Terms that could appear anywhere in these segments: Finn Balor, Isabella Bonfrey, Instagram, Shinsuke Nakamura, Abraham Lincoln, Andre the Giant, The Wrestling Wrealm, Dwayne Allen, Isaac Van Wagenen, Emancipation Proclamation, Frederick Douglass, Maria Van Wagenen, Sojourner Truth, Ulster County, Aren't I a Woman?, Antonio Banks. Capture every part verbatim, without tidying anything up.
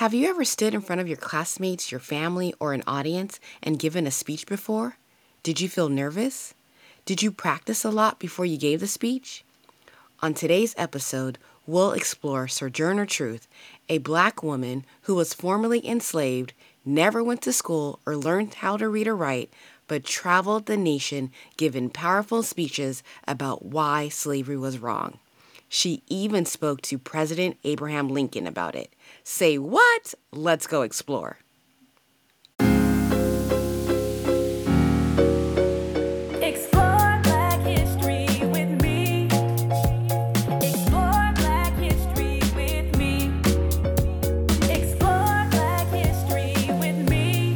Have you ever stood in front of your classmates, your family, or an audience and given a speech before? Did you feel nervous? Did you practice a lot before you gave the speech? On today's episode, we'll explore Sojourner Truth, a Black woman who was formerly enslaved, never went to school or learned how to read or write, but traveled the nation giving powerful speeches about why slavery was wrong. She even spoke to President Abraham Lincoln about it. Say what? Let's go explore. Explore Black History with me. Explore Black History with me. Explore Black History with me.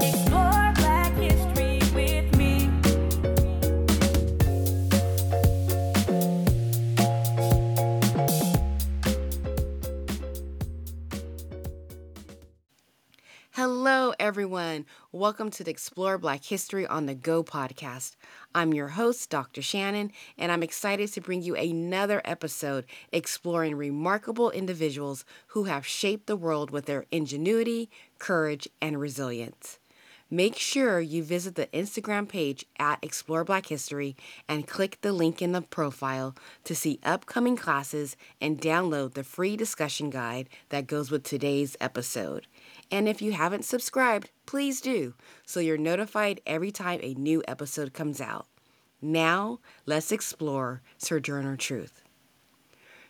Explore Black History with me. Hello, everyone. Welcome to the Explore Black History on the Go podcast. I'm your host, Doctor Shannon, and I'm excited to bring you another episode exploring remarkable individuals who have shaped the world with their ingenuity, courage, and resilience. Make sure you visit the Instagram page at Explore Black History and click the link in the profile to see upcoming classes and download the free discussion guide that goes with today's episode. And if you haven't subscribed, please do, so you're notified every time a new episode comes out. Now, let's explore Sojourner Truth.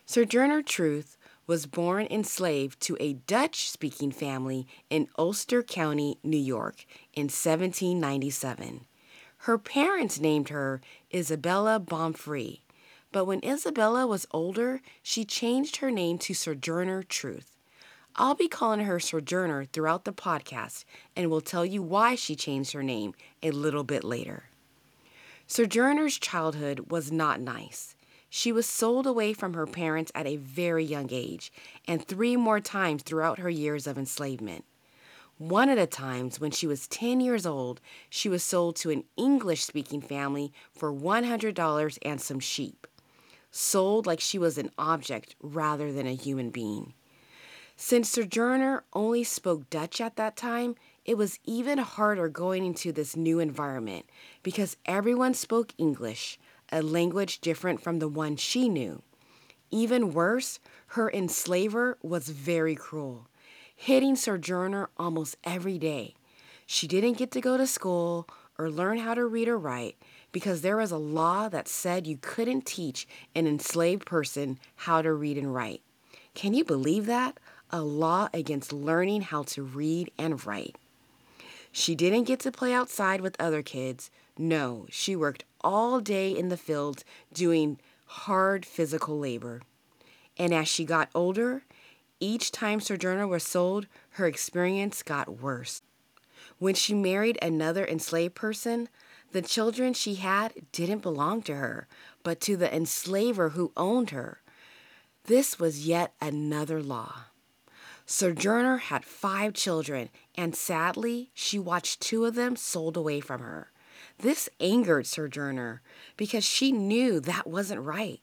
Sojourner Truth was born enslaved to a Dutch-speaking family in Ulster County, New York, in seventeen ninety-seven. Her parents named her Isabella Bonfrey, but when Isabella was older, she changed her name to Sojourner Truth. I'll be calling her Sojourner throughout the podcast and will tell you why she changed her name a little bit later. Sojourner's childhood was not nice. She was sold away from her parents at a very young age and three more times throughout her years of enslavement. One of the times, when she was ten years old, she was sold to an English-speaking family for one hundred dollars and some sheep, sold like she was an object rather than a human being. Since Sojourner only spoke Dutch at that time, it was even harder going into this new environment because everyone spoke English, a language different from the one she knew. Even worse, her enslaver was very cruel, hitting Sojourner almost every day. She didn't get to go to school or learn how to read or write because there was a law that said you couldn't teach an enslaved person how to read and write. Can you believe that? A law against learning how to read and write. She didn't get to play outside with other kids. No, she worked all day in the fields doing hard physical labor. And as she got older, each time Sojourner was sold, her experience got worse. When she married another enslaved person, the children she had didn't belong to her, but to the enslaver who owned her. This was yet another law. Sojourner had five children, and sadly, she watched two of them sold away from her. This angered Sojourner because she knew that wasn't right.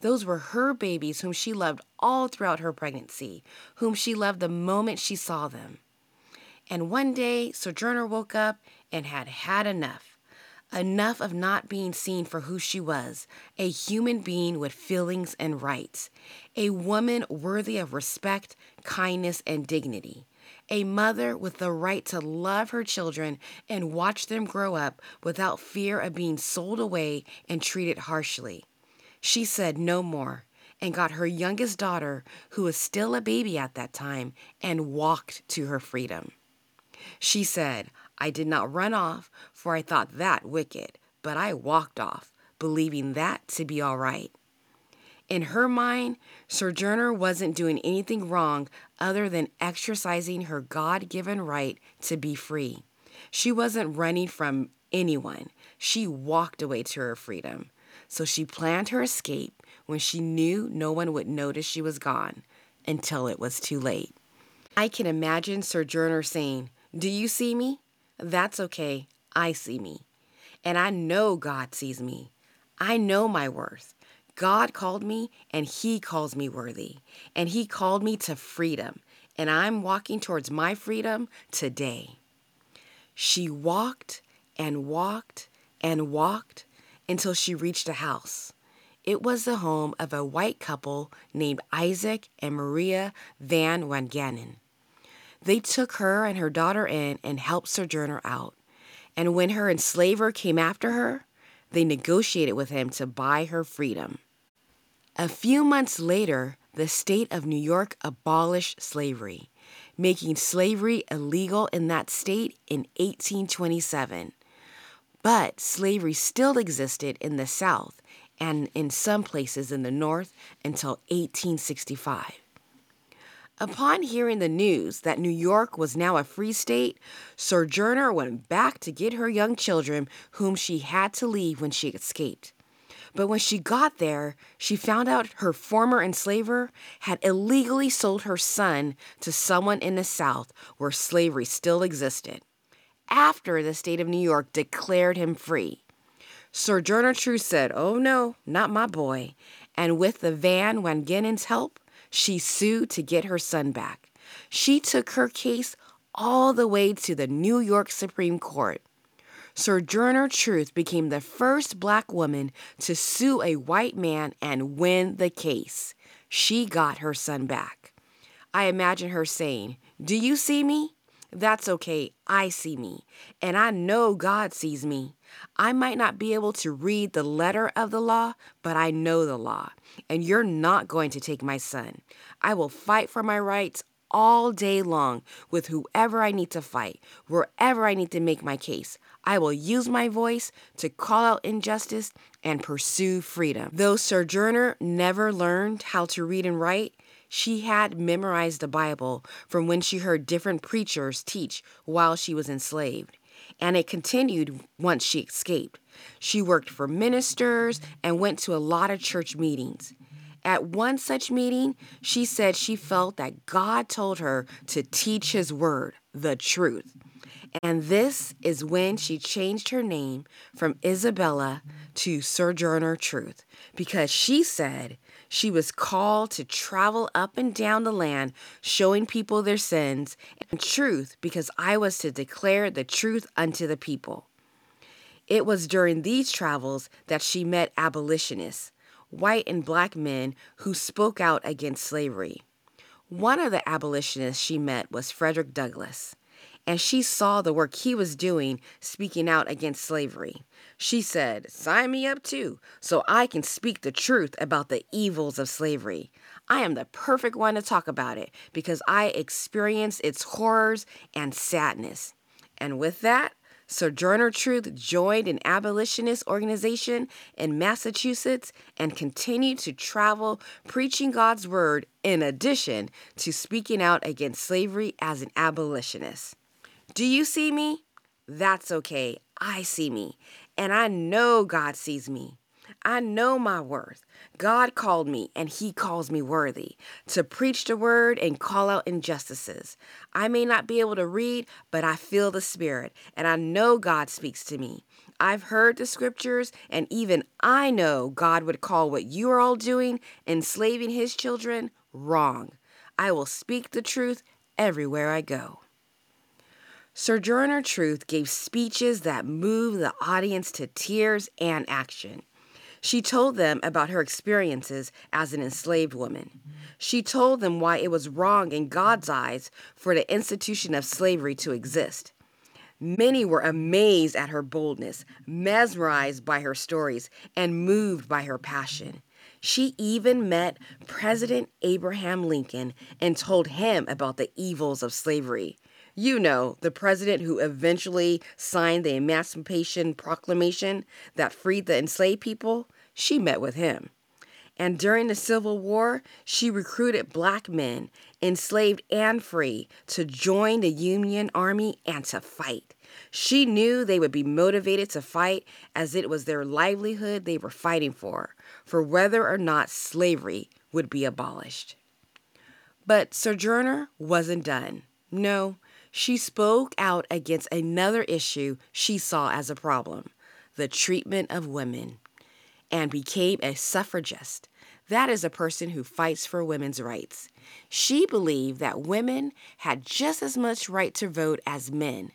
Those were her babies whom she loved all throughout her pregnancy, whom she loved the moment she saw them. And one day, Sojourner woke up and had had enough. Enough of not being seen for who she was, a human being with feelings and rights, a woman worthy of respect, kindness, and dignity, a mother with the right to love her children and watch them grow up without fear of being sold away and treated harshly. She said no more and got her youngest daughter, who was still a baby at that time, and walked to her freedom. She said, "I did not run off, for I thought that wicked, but I walked off, believing that to be all right." In her mind, Sojourner wasn't doing anything wrong other than exercising her God-given right to be free. She wasn't running from anyone. She walked away to her freedom. So she planned her escape when she knew no one would notice she was gone, until it was too late. I can imagine Sojourner saying, "Do you see me? That's okay, I see me. And I know God sees me. I know my worth. God called me, and he calls me worthy, and he called me to freedom, and I'm walking towards my freedom today. She walked and walked and walked until she reached a house. It was the home of a white couple named Isaac and Maria Van Wagenen. They took her and her daughter in and helped Sojourner out. And when her enslaver came after her, they negotiated with him to buy her freedom. A few months later, the state of New York abolished slavery, making slavery illegal in that state in eighteen twenty-seven. But slavery still existed in the South and in some places in the North until eighteen sixty-five. Upon hearing the news that New York was now a free state, Sojourner went back to get her young children, whom she had to leave when she escaped. But when she got there, she found out her former enslaver had illegally sold her son to someone in the South where slavery still existed, after the state of New York declared him free. Sojourner Truth said, "Oh no, not my boy," and with the Van Wagenen's help, she sued to get her son back. She took her case all the way to the New York Supreme Court. Sojourner Truth became the first black woman to sue a white man and win the case. She got her son back. I imagine her saying, "Do you see me? That's okay, I see me, and I know God sees me. I might not be able to read the letter of the law, but I know the law, and you're not going to take my son. I will fight for my rights all day long with whoever I need to fight, wherever I need to make my case. I will use my voice to call out injustice and pursue freedom." Though Sojourner never learned how to read and write, she had memorized the Bible from when she heard different preachers teach while she was enslaved. And it continued once she escaped. She worked for ministers and went to a lot of church meetings. At one such meeting, she said she felt that God told her to teach his word, the truth. And this is when she changed her name from Isabella to Sojourner Truth, because she said she was called to travel up and down the land, showing people their sins and truth, because I was to declare the truth unto the people. It was during these travels that she met abolitionists, white and black men who spoke out against slavery. One of the abolitionists she met was Frederick Douglass, and she saw the work he was doing speaking out against slavery. She said, "Sign me up too, so I can speak the truth about the evils of slavery. I am the perfect one to talk about it because I experienced its horrors and sadness." And with that, Sojourner Truth joined an abolitionist organization in Massachusetts and continued to travel preaching God's word in addition to speaking out against slavery as an abolitionist. "Do you see me? That's okay, I see me, and I know God sees me. I know my worth. God called me, and he calls me worthy to preach the word and call out injustices. I may not be able to read, but I feel the Spirit, and I know God speaks to me. I've heard the scriptures, and even I know God would call what you are all doing, enslaving his children, wrong. I will speak the truth everywhere I go." Sojourner Truth gave speeches that moved the audience to tears and action. She told them about her experiences as an enslaved woman. She told them why it was wrong in God's eyes for the institution of slavery to exist. Many were amazed at her boldness, mesmerized by her stories, and moved by her passion. She even met President Abraham Lincoln and told him about the evils of slavery. You know, the president who eventually signed the Emancipation Proclamation that freed the enslaved people, she met with him. And during the Civil War, she recruited black men, enslaved and free, to join the Union Army and to fight. She knew they would be motivated to fight as it was their livelihood they were fighting for, for whether or not slavery would be abolished. But Sojourner wasn't done. No. She spoke out against another issue she saw as a problem, the treatment of women. and became a suffragist. That is a person who fights for women's rights. She believed that women had just as much right to vote as men,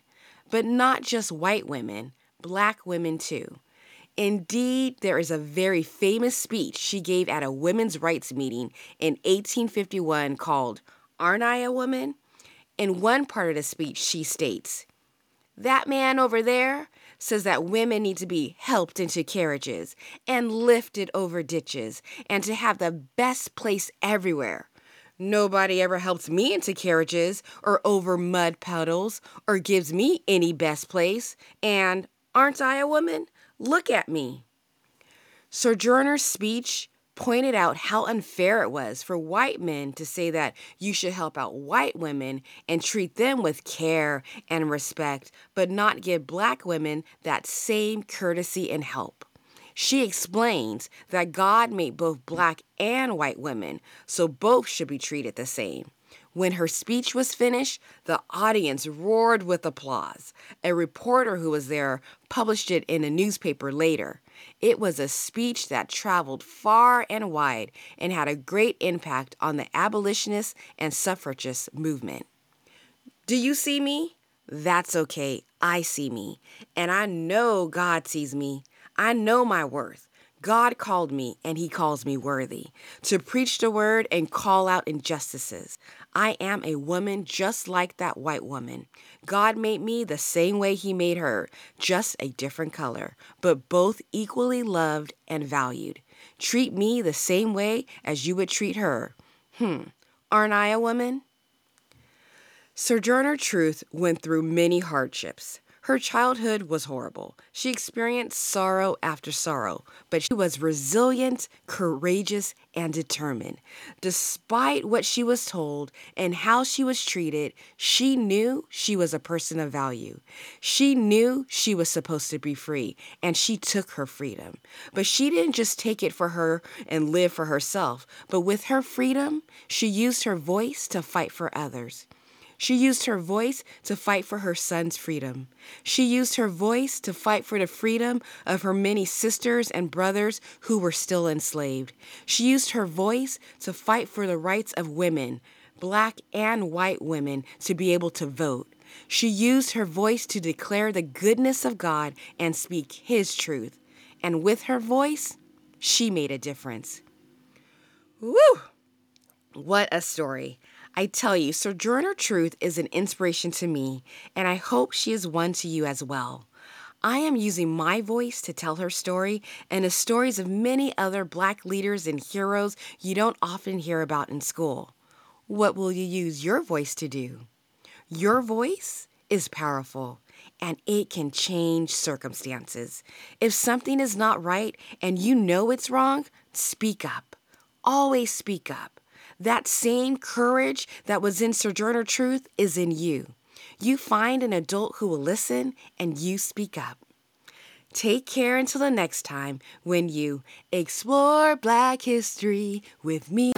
but not just white women, black women too. Indeed, there is a very famous speech she gave at a women's rights meeting in eighteen fifty-one called, "Aren't I a Woman?" In one part of the speech, she states, "That man over there says that women need to be helped into carriages and lifted over ditches and to have the best place everywhere. Nobody ever helps me into carriages or over mud puddles or gives me any best place. And aren't I a woman? Look at me." Sojourner's speech pointed out how unfair it was for white men to say that you should help out white women and treat them with care and respect, but not give black women that same courtesy and help. She explains that God made both black and white women, so both should be treated the same. When her speech was finished, the audience roared with applause. A reporter who was there published it in a newspaper later. It was a speech that traveled far and wide and had a great impact on the abolitionist and suffragist movement. Do you see me? That's okay. I see me. And I know God sees me. I know my worth. God called me, and he calls me worthy to preach the word and call out injustices. I am a woman just like that white woman. God made me the same way he made her, just a different color, but both equally loved and valued. Treat me the same way as you would treat her. Hmm, aren't I a woman? Sojourner Truth went through many hardships. Her childhood was horrible. She experienced sorrow after sorrow, but she was resilient, courageous, and determined. Despite what she was told and how she was treated, she knew she was a person of value. She knew she was supposed to be free, and she took her freedom. But she didn't just take it for her and live for herself, but with her freedom, she used her voice to fight for others. She used her voice to fight for her son's freedom. She used her voice to fight for the freedom of her many sisters and brothers who were still enslaved. She used her voice to fight for the rights of women, black and white women, to be able to vote. She used her voice to declare the goodness of God and speak his truth. And with her voice, she made a difference. Woo! What a story. I tell you, Sojourner Truth is an inspiration to me, and I hope she is one to you as well. I am using my voice to tell her story and the stories of many other Black leaders and heroes you don't often hear about in school. What will you use your voice to do? Your voice is powerful, and it can change circumstances. If something is not right and you know it's wrong, speak up. Always speak up. That same courage that was in Sojourner Truth is in you. You find an adult who will listen, and you speak up. Take care until the next time when you explore Black history with me.